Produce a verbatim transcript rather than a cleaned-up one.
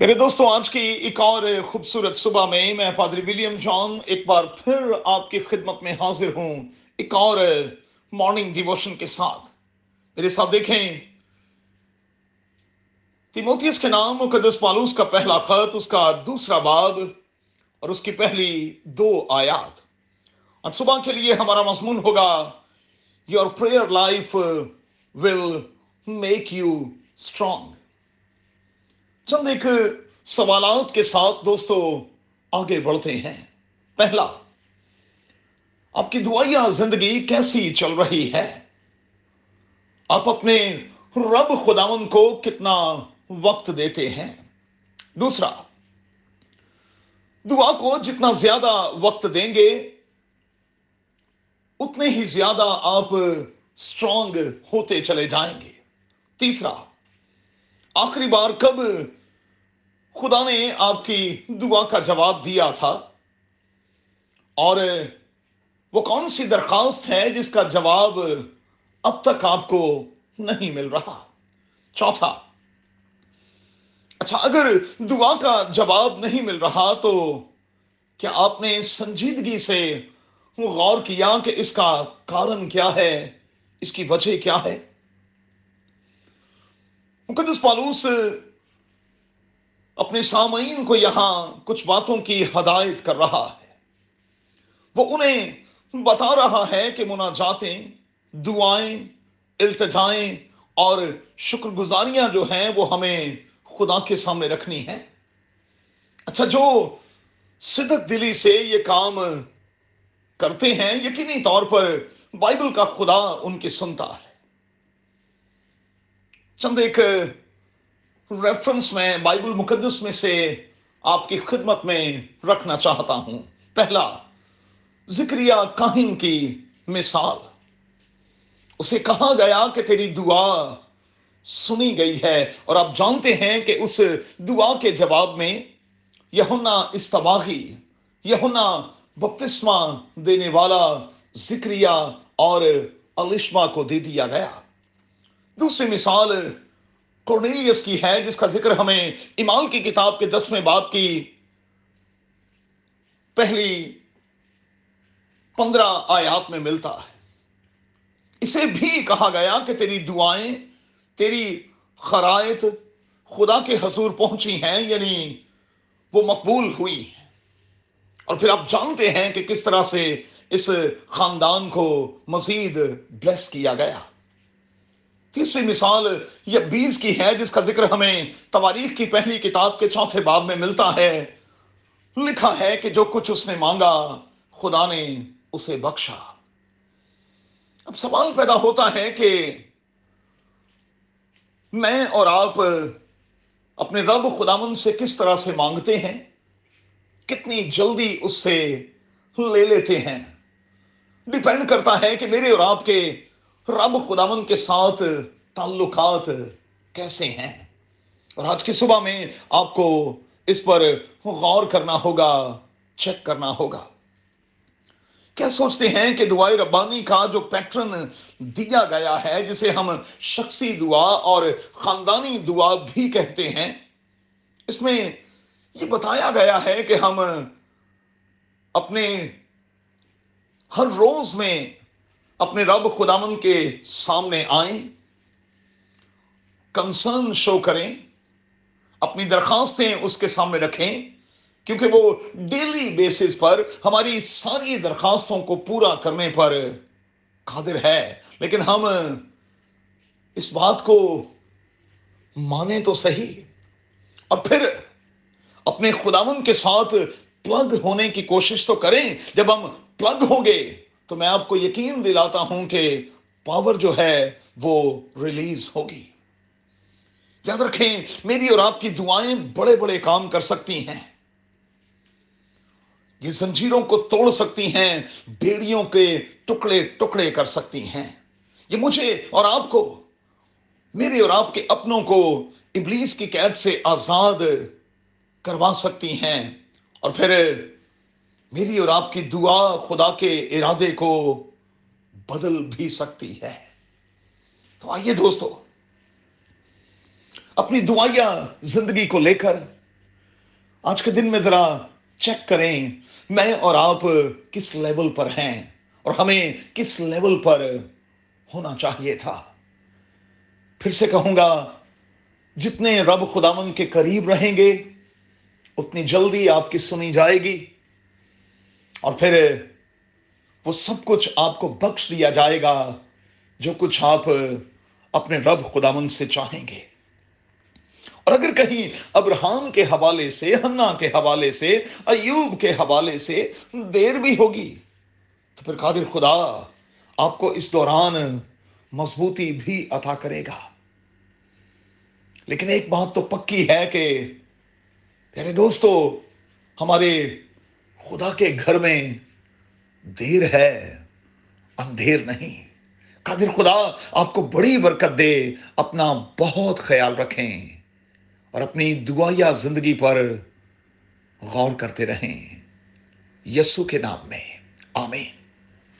میرے دوستوں، آج کی ایک اور خوبصورت صبح میں میں پادری ولیم جان ایک بار پھر آپ کی خدمت میں حاضر ہوں، ایک اور مارننگ ڈیووشن کے ساتھ۔ میرے ساتھ دیکھیں تیموتھیس کے نام مقدس پالوس کا پہلا خط، اس کا دوسرا باب اور اس کی پہلی دو آیات۔ آج صبح کے لیے ہمارا مضمون ہوگا Your prayer life will make you strong۔ چند ایک سوالات کے ساتھ دوستو آگے بڑھتے ہیں۔ پہلا، آپ کی دعائیہ زندگی کیسی چل رہی ہے؟ آپ اپنے رب خداوند کو کتنا وقت دیتے ہیں؟ دوسرا، دعا کو جتنا زیادہ وقت دیں گے اتنے ہی زیادہ آپ اسٹرانگ ہوتے چلے جائیں گے۔ تیسرا، آخری بار کب خدا نے آپ کی دعا کا جواب دیا تھا، اور وہ کون سی درخواست ہے جس کا جواب اب تک آپ کو نہیں مل رہا؟ چوتھا، اچھا اگر دعا کا جواب نہیں مل رہا تو کیا آپ نے سنجیدگی سے غور کیا کہ اس کا کارن کیا ہے، اس کی وجہ کیا ہے؟ مقدس پالوس اپنے سامعین کو یہاں کچھ باتوں کی ہدایت کر رہا ہے۔ وہ انہیں بتا رہا ہے کہ مناجاتیں، دعائیں، التجائیں اور شکر گزاریاں جو ہیں وہ ہمیں خدا کے سامنے رکھنی ہیں۔ اچھا، جو صدق دلی سے یہ کام کرتے ہیں یقینی طور پر بائبل کا خدا ان کی سنتا ہے۔ چند ایک ریفرنس میں بائبل مقدس میں سے آپ کی خدمت میں رکھنا چاہتا ہوں۔ پہلا، زکریا کاہن کی مثال۔ اسے کہا گیا کہ تیری دعا سنی گئی ہے، اور آپ جانتے ہیں کہ اس دعا کے جواب میں یوحنا استباغی، یوحنا بپتسمہ دینے والا، زکریا اور الیشما کو دے دیا گیا۔ دوسری مثال کورنیلیس کی ہے، جس کا ذکر ہمیں اعمال کی کتاب کے دسویں باب کی پہلی پندرہ آیات میں ملتا ہے۔ اسے بھی کہا گیا کہ تیری دعائیں، تیری خرائط خدا کے حضور پہنچی ہیں، یعنی وہ مقبول ہوئی ہیں۔ اور پھر آپ جانتے ہیں کہ کس طرح سے اس خاندان کو مزید بلیس کیا گیا۔ تیسری مثال یہ بیز کی ہے، جس کا ذکر ہمیں تواریخ کی پہلی کتاب کے چوتھے باب میں ملتا ہے۔ لکھا ہے کہ جو کچھ اس نے مانگا خدا نے اسے بخشا۔ اب سوال پیدا ہوتا ہے کہ میں اور آپ اپنے رب خداوند سے کس طرح سے مانگتے ہیں، کتنی جلدی اس سے لے لیتے ہیں۔ ڈیپینڈ کرتا ہے کہ میرے اور آپ کے رب خداوند کے ساتھ تعلقات کیسے ہیں، اور آج کی صبح میں آپ کو اس پر غور کرنا ہوگا، چیک کرنا ہوگا۔ کیا سوچتے ہیں کہ دعائے ربانی کا جو پیٹرن دیا گیا ہے، جسے ہم شخصی دعا اور خاندانی دعا بھی کہتے ہیں، اس میں یہ بتایا گیا ہے کہ ہم اپنے ہر روز میں اپنے رب خداوند کے سامنے آئیں، کنسرن شو کریں، اپنی درخواستیں اس کے سامنے رکھیں، کیونکہ وہ ڈیلی بیسس پر ہماری ساری درخواستوں کو پورا کرنے پر قادر ہے۔ لیکن ہم اس بات کو مانیں تو صحیح، اور پھر اپنے خداوند کے ساتھ پلگ ہونے کی کوشش تو کریں۔ جب ہم پلگ ہوں گے تو میں آپ کو یقین دلاتا ہوں کہ پاور جو ہے وہ ریلیز ہوگی۔ یاد رکھیں، میری اور آپ کی دعائیں بڑے بڑے کام کر سکتی ہیں۔ یہ زنجیروں کو توڑ سکتی ہیں، بیڑیوں کے ٹکڑے ٹکڑے کر سکتی ہیں۔ یہ مجھے اور آپ کو، میرے اور آپ کے اپنوں کو ابلیس کی قید سے آزاد کروا سکتی ہیں، اور پھر میری اور آپ کی دعا خدا کے ارادے کو بدل بھی سکتی ہے۔ تو آئیے دوستو، اپنی دعائیہ زندگی کو لے کر آج کے دن میں ذرا چیک کریں میں اور آپ کس لیول پر ہیں اور ہمیں کس لیول پر ہونا چاہیے تھا. پھر سے کہوں گا، جتنے رب خداوند کے قریب رہیں گے اتنی جلدی آپ کی سنی جائے گی، اور پھر وہ سب کچھ آپ کو بخش دیا جائے گا جو کچھ آپ اپنے رب خداوند سے چاہیں گے. اور اگر کہیں ابراہم کے حوالے سے، حنا کے حوالے سے، ایوب کے حوالے سے دیر بھی ہوگی، تو پھر قادر خدا آپ کو اس دوران مضبوطی بھی عطا کرے گا. لیکن ایک بات تو پکی ہے کہ پیارے دوستو، ہمارے خدا کے گھر میں دیر ہے، اندھیر نہیں. قادر خدا آپ کو بڑی برکت دے. اپنا بہت خیال رکھیں اور اپنی دعائیہ زندگی پر غور کرتے رہیں. یسوع کے نام میں آمین.